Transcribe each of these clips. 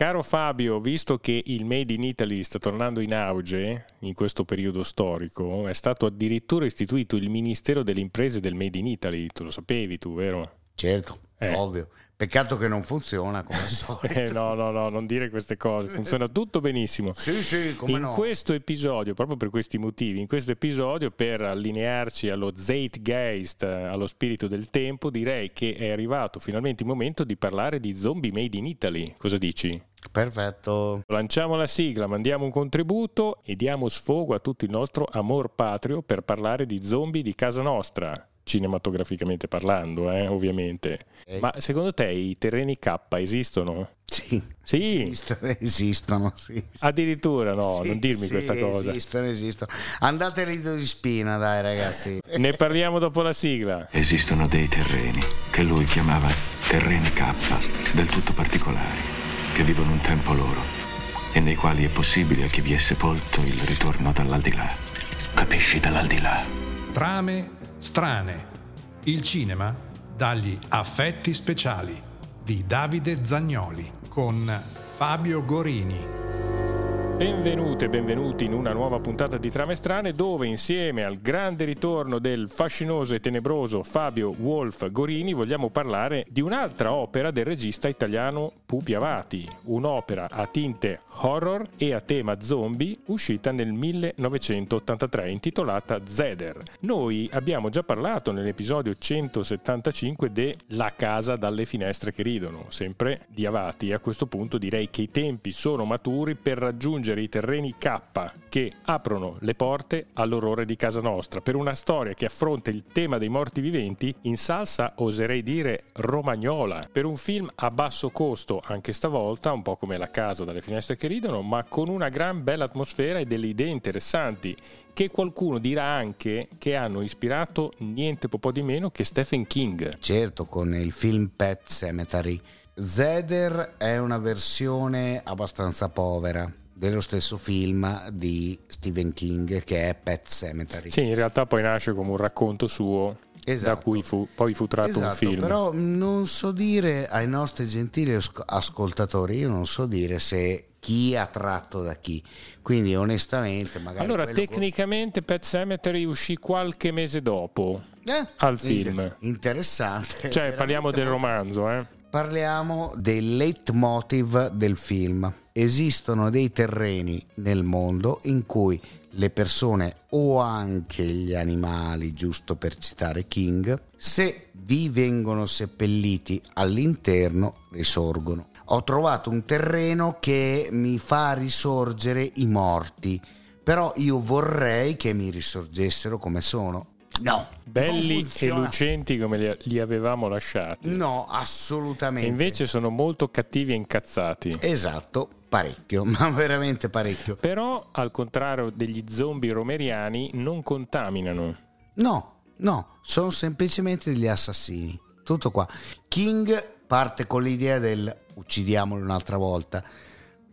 Caro Fabio, visto che il Made in Italy sta tornando in auge in questo periodo storico, è stato addirittura istituito il Ministero delle Imprese del Made in Italy, tu lo sapevi tu, vero? Certo, ovvio. Peccato che non funziona come al solito. No, non dire queste cose, funziona tutto benissimo. Sì, come no. In questo episodio, proprio per questi motivi, in questo episodio, per allinearci allo Zeitgeist, allo spirito del tempo, direi che è arrivato finalmente il momento di parlare di zombie made in Italy. Cosa dici? Perfetto. Lanciamo la sigla, mandiamo un contributo e diamo sfogo a tutto il nostro amor patrio per parlare di zombie di casa nostra. Cinematograficamente parlando, ovviamente. Ma secondo te i terreni K esistono? Sì. Esistono, sì. Addirittura, no, sì, non dirmi questa cosa. Esistono. Andate Lido di Spina, dai ragazzi. Ne parliamo dopo la sigla. Esistono dei terreni che lui chiamava terreni K, del tutto particolari, che vivono un tempo loro e nei quali è possibile a chi vi è sepolto il ritorno dall'aldilà. Capisci, dall'aldilà. Trame strane. Il cinema dagli affetti speciali di Davide Zagnoli con Fabio Gorini. Benvenute e benvenuti in una nuova puntata di Tramestrane, dove insieme al grande ritorno del fascinoso e tenebroso Fabio Wolf Gorini vogliamo parlare di un'altra opera del regista italiano Pupi Avati, un'opera a tinte horror e a tema zombie uscita nel 1983 intitolata Zeder. Noi abbiamo già parlato nell'episodio 175 de La casa dalle finestre che ridono, sempre di Avati. A questo punto direi che i tempi sono maturi per raggiungere i terreni K che aprono le porte all'orrore di casa nostra per una storia che affronta il tema dei morti viventi in salsa, oserei dire, romagnola, per un film a basso costo anche stavolta, un po' come La casa dalle finestre che ridono, ma con una gran bella atmosfera e delle idee interessanti che qualcuno dirà anche che hanno ispirato niente po' di meno che Stephen King. Certo, con il film Pet Sematary. Zeder è una versione abbastanza povera dello stesso film di Stephen King, che è Pet Sematary. Sì, in realtà poi nasce come un racconto suo, esatto, da cui poi fu tratto, esatto, un film. Però non so dire ai nostri gentili ascoltatori, io non so dire se chi ha tratto da chi, quindi onestamente magari... Allora tecnicamente Pet Sematary uscì qualche mese dopo al film. Interessante. Cioè parliamo del romanzo, Parliamo del leitmotiv del film. Esistono dei terreni nel mondo in cui le persone o anche gli animali, giusto per citare King, se vi vengono seppelliti all'interno, risorgono. Ho trovato un terreno che mi fa risorgere i morti, però io vorrei che mi risorgessero come sono. No, belli e lucenti come li avevamo lasciati. No, assolutamente. E invece sono molto cattivi e incazzati. Esatto, parecchio, ma veramente parecchio. Però, al contrario degli zombie romeriani, non contaminano. No, sono semplicemente degli assassini. Tutto qua. King parte con l'idea del uccidiamolo un'altra volta.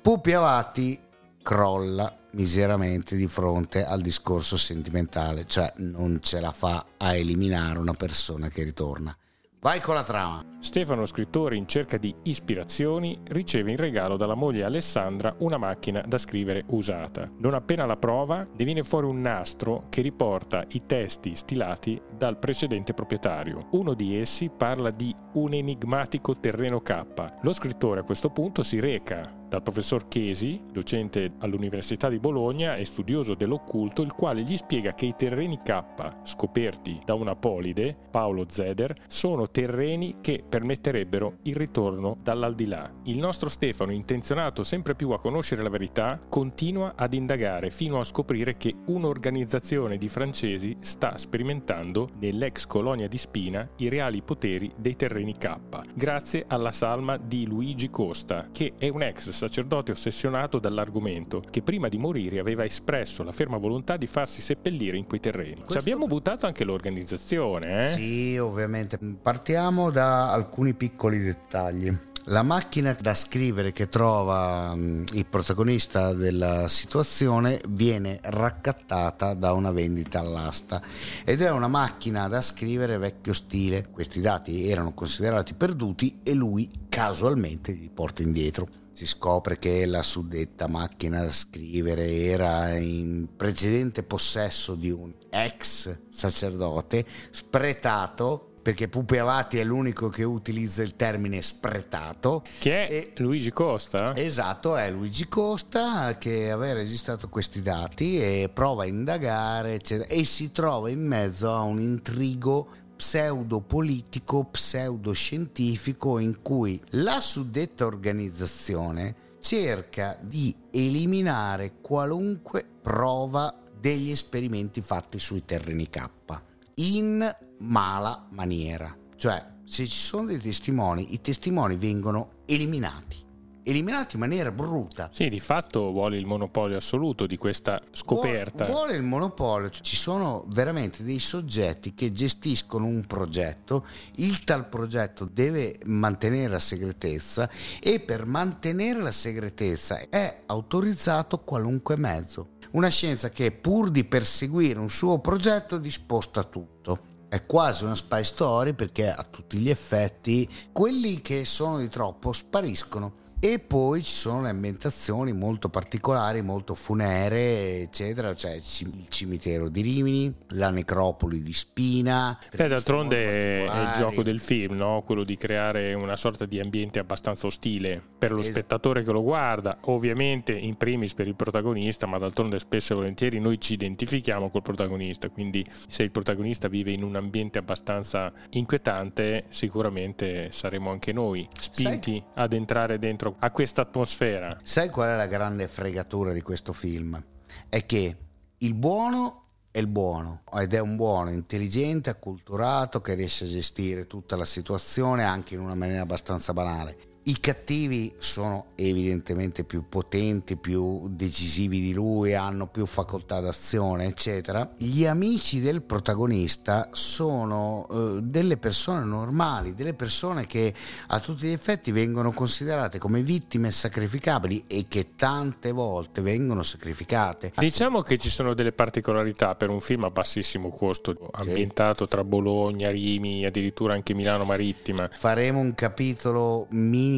Pupi Avati crolla miseramente di fronte al discorso sentimentale, cioè non ce la fa a eliminare una persona che ritorna. Vai con la trama. Stefano, scrittore in cerca di ispirazioni, riceve in regalo dalla moglie Alessandra una macchina da scrivere usata. Non appena la prova, ne viene fuori un nastro che riporta i testi stilati dal precedente proprietario. Uno di essi parla di un enigmatico terreno K. Lo scrittore a questo punto si reca dal professor Chesi, docente all'Università di Bologna e studioso dell'occulto, il quale gli spiega che i terreni K, scoperti da un apolide, Paolo Zeder, sono terreni che permetterebbero il ritorno dall'aldilà. Il nostro Stefano, intenzionato sempre più a conoscere la verità, continua ad indagare fino a scoprire che un'organizzazione di francesi sta sperimentando nell'ex colonia di Spina i reali poteri dei terreni K, grazie alla salma di Luigi Costa, che è un ex sacerdote ossessionato dall'argomento, che prima di morire aveva espresso la ferma volontà di farsi seppellire in quei terreni. Ci abbiamo buttato anche l'organizzazione, Sì, ovviamente. Partiamo da alcuni piccoli dettagli. La macchina da scrivere che trova il protagonista della situazione viene raccattata da una vendita all'asta ed era una macchina da scrivere vecchio stile. Questi dati erano considerati perduti e lui casualmente li porta indietro. Si scopre che la suddetta macchina da scrivere era in precedente possesso di un ex sacerdote spretato, perché Pupi Avati è l'unico che utilizza il termine spretato. Che è Luigi Costa? Esatto, è Luigi Costa che aveva registrato questi dati e prova a indagare, eccetera, e si trova in mezzo a un intrigo pseudo-politico, pseudoscientifico in cui la suddetta organizzazione cerca di eliminare qualunque prova degli esperimenti fatti sui terreni K in mala maniera, cioè se ci sono dei testimoni, i testimoni vengono eliminati in maniera brutta. Sì, di fatto vuole il monopolio assoluto di questa scoperta. Vuole il monopolio. Ci sono veramente dei soggetti che gestiscono un progetto, il tal progetto deve mantenere la segretezza e per mantenere la segretezza è autorizzato qualunque mezzo. Una scienza che pur di perseguire un suo progetto disposta a tutto. È quasi una spy story perché a tutti gli effetti quelli che sono di troppo spariscono. E poi ci sono le ambientazioni molto particolari, molto funeree, eccetera, cioè il cimitero di Rimini, la necropoli di Spina. Beh, d'altronde è il gioco del film, no? Quello di creare una sorta di ambiente abbastanza ostile per lo spettatore che lo guarda, ovviamente in primis per il protagonista, ma d'altronde spesso e volentieri noi ci identifichiamo col protagonista, quindi se il protagonista vive in un ambiente abbastanza inquietante sicuramente saremo anche noi spinti ad entrare dentro a questa atmosfera. Sai qual è la grande fregatura di questo film? È che il buono è il buono ed è un buono intelligente, acculturato, che riesce a gestire tutta la situazione anche in una maniera abbastanza banale. I cattivi sono evidentemente più potenti, più decisivi di lui, hanno più facoltà d'azione, eccetera. Gli amici del protagonista sono delle persone normali, delle persone che a tutti gli effetti vengono considerate come vittime sacrificabili e che tante volte vengono sacrificate. Diciamo che ci sono delle particolarità per un film a bassissimo costo, ambientato tra Bologna, Rimini, addirittura anche Milano Marittima. Faremo un capitolo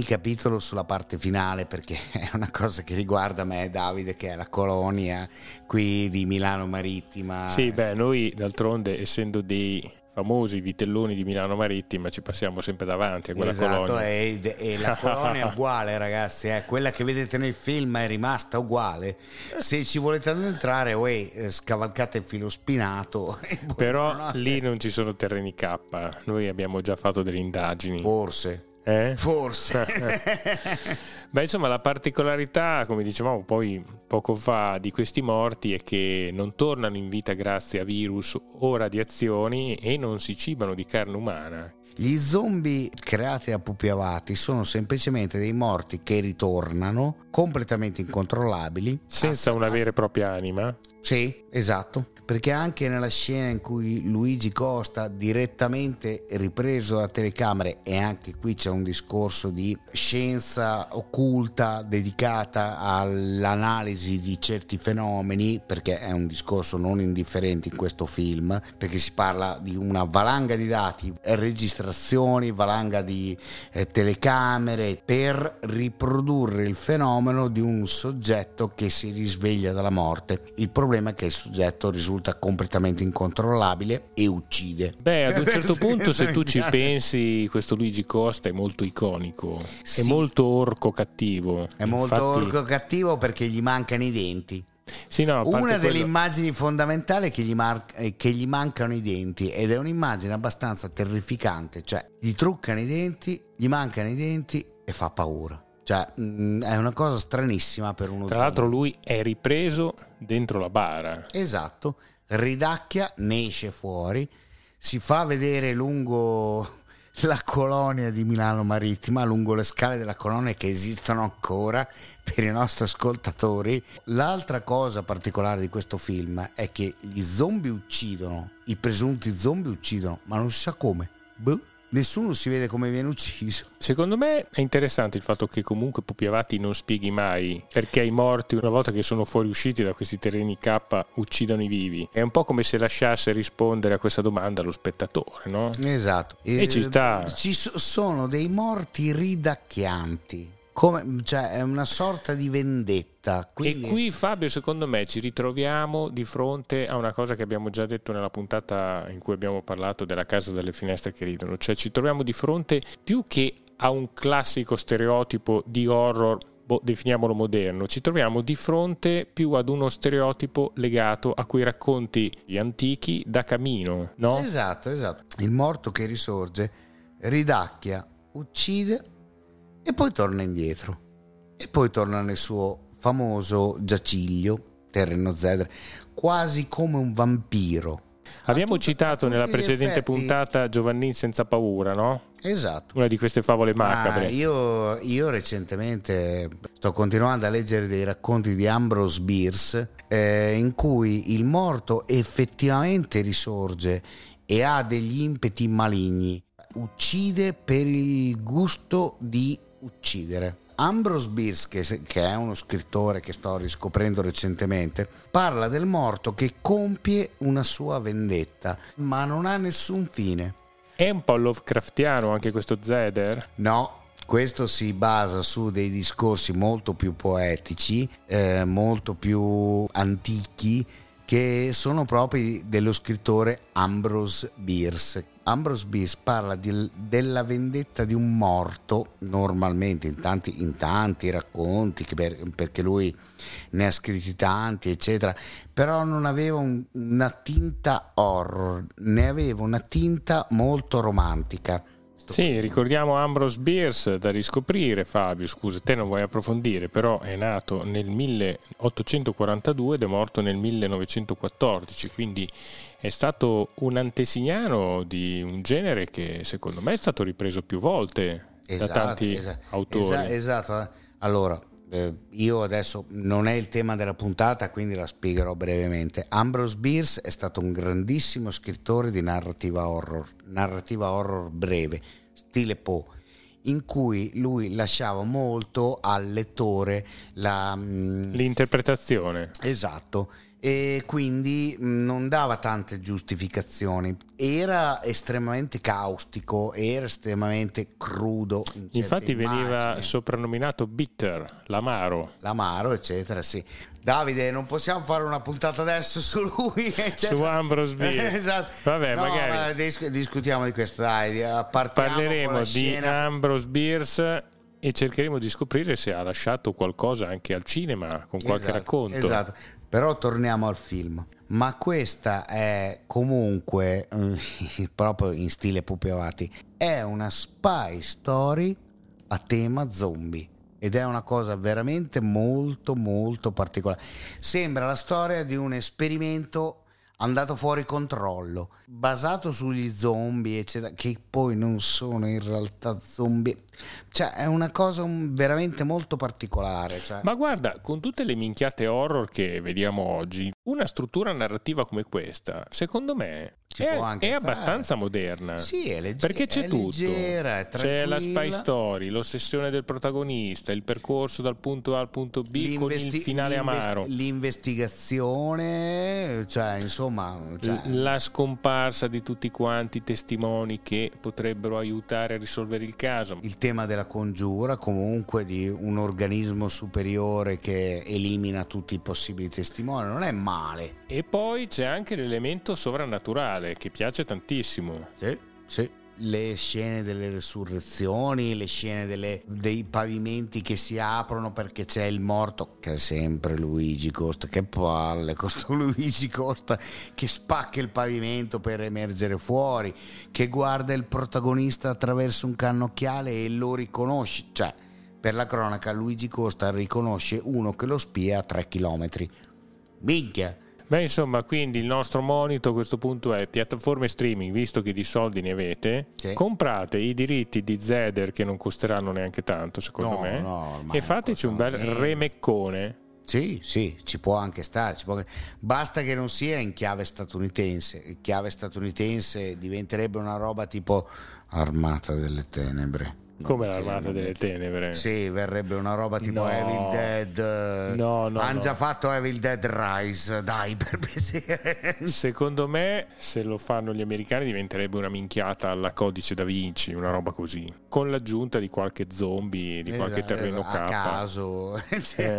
capitolo sulla parte finale perché è una cosa che riguarda me e Davide, che è la colonia qui di Milano Marittima. Sì, beh, noi d'altronde essendo dei famosi vitelloni di Milano Marittima ci passiamo sempre davanti a quella colonia. E la colonia è uguale, ragazzi, quella che vedete nel film è rimasta uguale. Se ci volete addentrare scavalcate il filo spinato. Però lì non ci sono terreni K, noi abbiamo già fatto delle indagini. Forse. Beh, insomma, la particolarità, come dicevamo poi poco fa, di questi morti è che non tornano in vita grazie a virus o radiazioni e non si cibano di carne umana. Gli zombie creati da Pupi Avati sono semplicemente dei morti che ritornano completamente incontrollabili, senza una vera e propria anima. Sì, esatto, perché anche nella scena in cui Luigi Costa, direttamente ripreso da telecamere, e anche qui c'è un discorso di scienza occulta dedicata all'analisi di certi fenomeni, perché è un discorso non indifferente in questo film, perché si parla di una valanga di dati, registrazioni, valanga di telecamere per riprodurre il fenomeno di un soggetto che si risveglia dalla morte. Il problema è che il soggetto risulta completamente incontrollabile e uccide. Beh, ad un certo punto, se tu ci pensi, questo Luigi Costa è molto iconico, sì. È molto orco cattivo. È molto orco cattivo perché gli mancano i denti. Sì, no, una delle immagini fondamentali è che gli mancano i denti ed è un'immagine abbastanza terrificante, cioè gli truccano i denti, gli mancano i denti e fa paura. Cioè, è una cosa stranissima per uno. Tra l'altro lui è ripreso dentro la bara. Esatto, ridacchia, ne esce fuori, si fa vedere lungo la colonia di Milano Marittima, lungo le scale della colonia che esistono ancora per i nostri ascoltatori. L'altra cosa particolare di questo film è che gli zombie uccidono, i presunti zombie uccidono, ma non si sa come. nessuno si vede come viene ucciso. Secondo me è interessante il fatto che comunque Pupi Avati non spieghi mai perché i morti, una volta che sono fuoriusciti da questi terreni K, uccidono i vivi. È un po' come se lasciasse rispondere a questa domanda lo spettatore, no? Esatto. E ci sta. Ci sono dei morti ridacchianti. Come, cioè, è una sorta di vendetta. Quindi... E qui, Fabio, secondo me ci ritroviamo di fronte a una cosa che abbiamo già detto nella puntata in cui abbiamo parlato della Casa dalle finestre che ridono. Cioè, ci troviamo di fronte più che a un classico stereotipo di horror, definiamolo moderno, ci troviamo di fronte più ad uno stereotipo legato a quei racconti antichi da camino, no? Esatto, esatto. Il morto che risorge, ridacchia, uccide... e poi torna indietro, e poi torna nel suo famoso giaciglio, terreno Zeder, quasi come un vampiro. Abbiamo citato nella precedente puntata Giovannin senza paura, no? Esatto. Una di queste favole macabre. Io recentemente sto continuando a leggere dei racconti di Ambrose Bierce, in cui il morto effettivamente risorge e ha degli impeti maligni, uccide per il gusto di uccidere. Ambrose Bierce, che è uno scrittore che sto riscoprendo recentemente, parla del morto che compie una sua vendetta, ma non ha nessun fine. È un po' lovecraftiano anche questo Zeder? No, questo si basa su dei discorsi molto più poetici, molto più antichi, che sono propri dello scrittore Ambrose Bierce. Ambrose Bierce parla della vendetta di un morto, normalmente in tanti racconti, perché lui ne ha scritti tanti, eccetera, però non aveva una tinta horror, ne aveva una tinta molto romantica. Sì, ricordiamo Ambrose Bierce, da riscoprire. Fabio, scusa, te non vuoi approfondire, però è nato nel 1842 ed è morto nel 1914, quindi è stato un antesignano di un genere che secondo me è stato ripreso più volte, esatto, da tanti autori. Esatto. Allora, io adesso non è il tema della puntata, quindi la spiegherò brevemente. Ambrose Bierce è stato un grandissimo scrittore di narrativa horror breve, stile Poe, in cui lui lasciava molto al lettore l'interpretazione. Esatto. E quindi non dava tante giustificazioni, era estremamente caustico, era estremamente crudo. Infatti veniva soprannominato bitter, l'amaro, eccetera, sì. Davide, non possiamo fare una puntata adesso su lui, eccetera. Su Ambrose Bierce. Esatto. Vabbè, no, magari discutiamo di questo, dai. Parleremo di Ambrose Bierce e cercheremo di scoprire se ha lasciato qualcosa anche al cinema con qualche racconto. Esatto. Però torniamo al film, ma questa è comunque proprio in stile Pupi Avati, è una spy story a tema zombie, ed è una cosa veramente molto molto particolare. Sembra la storia di un esperimento andato fuori controllo, basato sugli zombie, eccetera, che poi non sono in realtà zombie. Cioè, è una cosa veramente molto particolare, cioè. Ma guarda, con tutte le minchiate horror che vediamo oggi, una struttura narrativa come questa, secondo me, è abbastanza moderna. Sì, è leggera, perché c'è tutto, leggera, è tranquilla. C'è la spy story, l'ossessione del protagonista, il percorso dal punto A al punto B, con il finale amaro, l'investigazione, cioè, insomma, cioè... la scomparsa di tutti quanti i testimoni che potrebbero aiutare a risolvere il caso, il tema della congiura, comunque, di un organismo superiore che elimina tutti i possibili testimoni. Non è male. E poi c'è anche l'elemento sovrannaturale che piace tantissimo. Sì, sì. Le scene delle resurrezioni, le scene dei pavimenti che si aprono perché c'è il morto, che è sempre Luigi Costa, che palle, Luigi Costa che spacca il pavimento per emergere fuori, che guarda il protagonista attraverso un cannocchiale e lo riconosce. Cioè, per la cronaca, Luigi Costa riconosce uno che lo spia a 3 chilometri. Minchia! Beh, insomma, quindi il nostro monito a questo punto è: piattaforme streaming, visto che di soldi ne avete, sì, comprate i diritti di Zeder, che non costeranno neanche tanto, secondo me, e fateci un bel remeccone. Sì, sì, ci può anche stare, basta che non sia in chiave statunitense. Diventerebbe una roba tipo Armata delle Tenebre. Come l'Armata delle Tenebre? Sì, verrebbe una roba tipo Evil Dead. No. Hanno già fatto Evil Dead Rise, dai, per piacere. Secondo me, se lo fanno gli americani, diventerebbe una minchiata alla Codice da Vinci, una roba così, con l'aggiunta di qualche zombie, di qualche terreno K. A caso,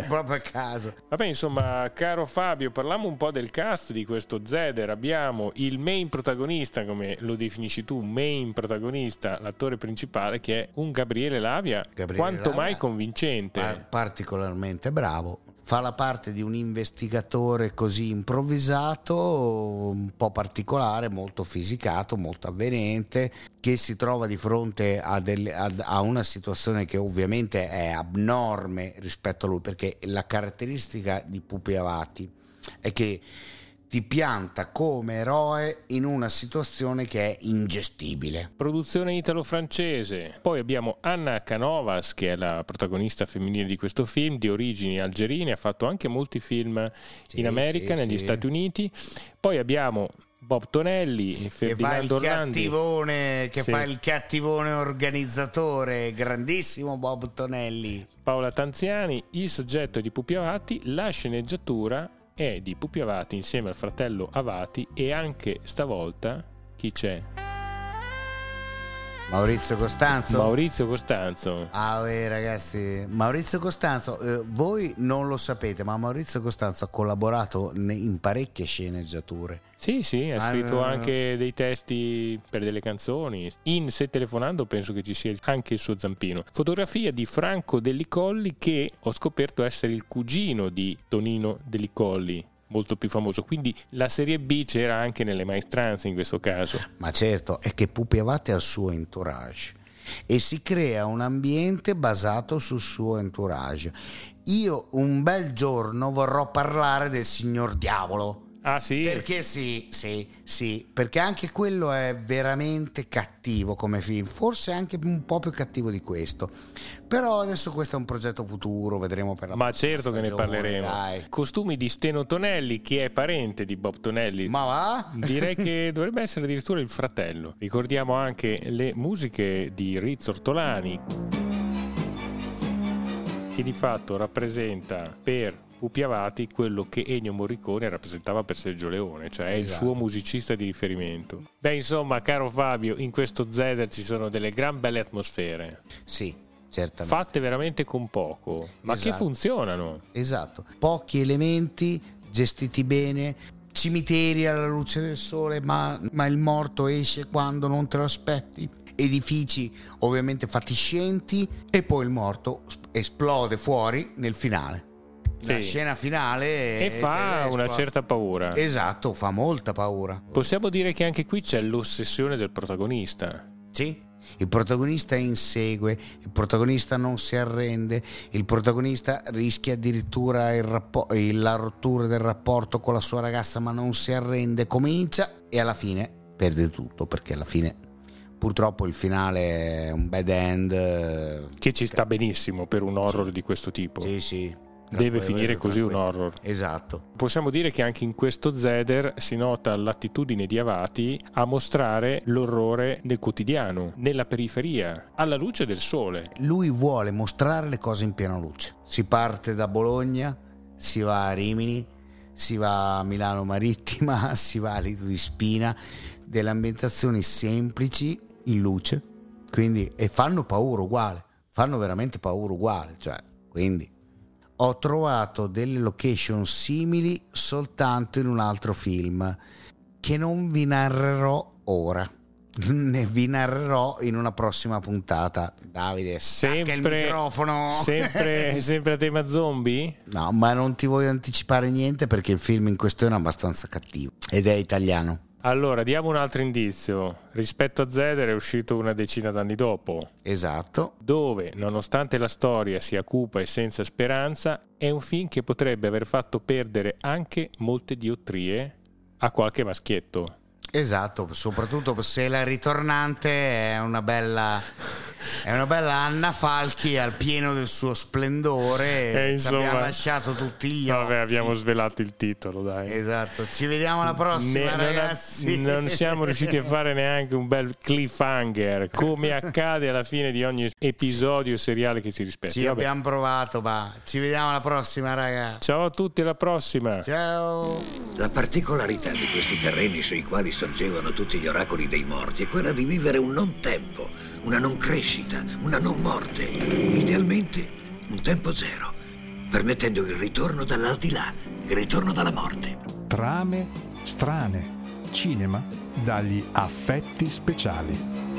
proprio a caso. Vabbè, insomma, caro Fabio, parliamo un po' del cast di questo Zeder. Abbiamo il main protagonista, come lo definisci tu, main protagonista, l'attore principale, che è un Gabriele Lavia, quanto mai convincente, particolarmente bravo. Fa la parte di un investigatore così improvvisato, un po' particolare, molto fisicato, molto avvenente, che si trova di fronte a una situazione che ovviamente è abnorme rispetto a lui, perché la caratteristica di Pupi Avati è che ti pianta come eroe in una situazione che è ingestibile. Produzione italo-francese. Poi abbiamo Anna Canovas, che è la protagonista femminile di questo film, di origini algerine, ha fatto anche molti film in America, negli Stati Uniti. Poi abbiamo Bob Tonelli e Ferdinando Orlandi, fa il cattivone organizzatore, grandissimo Bob Tonelli. Paola Tanziani. Il soggetto di Pupi Avati, la sceneggiatura è di Pupi Avati insieme al fratello Avati, e anche stavolta chi c'è? Maurizio Costanzo. Ah, ragazzi, Maurizio Costanzo, voi non lo sapete, ma Maurizio Costanzo ha collaborato in parecchie sceneggiature. Sì, ha scritto anche dei testi per delle canzoni. In Se telefonando penso che ci sia anche il suo zampino. Fotografia di Franco Delli Colli, che ho scoperto essere il cugino di Tonino Delli Colli, molto più famoso, quindi la serie B c'era anche nelle maestranze in questo caso. Ma certo, è che Pupi Avati ha il suo entourage e si crea un ambiente basato sul suo entourage. Io un bel giorno vorrò parlare del signor Diavolo. Ah, sì? Perché sì, perché anche quello è veramente cattivo come film, forse anche un po' più cattivo di questo, però adesso questo è un progetto futuro, vedremo per la stagione, che ne parleremo, dai. Costumi di Steno Tonelli, che è parente di Bob Tonelli, ma va? Direi che dovrebbe essere addirittura il fratello. Ricordiamo anche le musiche di Rizzo Ortolani, che di fatto rappresenta per Pupi Avati quello che Ennio Morricone rappresentava per Sergio Leone, cioè esatto, il suo musicista di riferimento. Beh, insomma, caro Fabio, in questo Zeder ci sono delle gran belle atmosfere. Sì, certamente. Fatte veramente con poco, ma esatto, che funzionano. Esatto, pochi elementi gestiti bene. Cimiteri alla luce del sole, ma il morto esce quando non te lo aspetti. Edifici ovviamente fatiscenti, e poi il morto esplode fuori nel finale. La scena finale e fa una certa paura. Esatto, fa molta paura. Possiamo dire che anche qui c'è l'ossessione del protagonista. Sì, il protagonista insegue, il protagonista non si arrende, il protagonista rischia addirittura la rottura del rapporto con la sua ragazza, ma non si arrende, comincia e alla fine perde tutto, perché alla fine purtroppo il finale è un bad end che ci sta benissimo per un horror di questo tipo. Sì. Deve finire così un horror. Esatto. Possiamo dire che anche in questo Zeder si nota l'attitudine di Avati a mostrare l'orrore del quotidiano, nella periferia, alla luce del sole. Lui vuole mostrare le cose in piena luce. Si parte da Bologna, si va a Rimini, si va a Milano Marittima, si va a Lido di Spina, delle ambientazioni semplici in luce, quindi, e fanno paura uguale, fanno veramente paura uguale, cioè, quindi ho trovato delle location simili soltanto in un altro film che non vi narrerò ora, ne vi narrerò in una prossima puntata. Davide, sempre il microfono. Sempre a tema zombie? No, ma non ti voglio anticipare niente, perché il film in questione è abbastanza cattivo ed è italiano. Allora, diamo un altro indizio. Rispetto a Zeder è uscito una decina d'anni dopo. Esatto. Dove, nonostante la storia sia cupa e senza speranza, è un film che potrebbe aver fatto perdere anche molte diottrie a qualche maschietto. Esatto, soprattutto se la ritornante è una bella È una bella Anna Falchi al pieno del suo splendore, insomma, ci abbiamo lasciato tutti gli occhi. Vabbè, abbiamo svelato il titolo, dai. Esatto, ci vediamo alla prossima, ragazzi. Non siamo riusciti a fare neanche un bel cliffhanger, come accade alla fine di ogni episodio seriale che si rispetti. Ci abbiamo provato, ma ci vediamo alla prossima, raga. Ciao a tutti, alla prossima. Ciao. La particolarità di questi terreni sui quali sorgevano tutti gli oracoli dei morti è quella di vivere un non tempo, una non crescita, una non morte, idealmente un tempo zero, permettendo il ritorno dall'aldilà, il ritorno dalla morte. Trame strane, cinema dagli affetti speciali.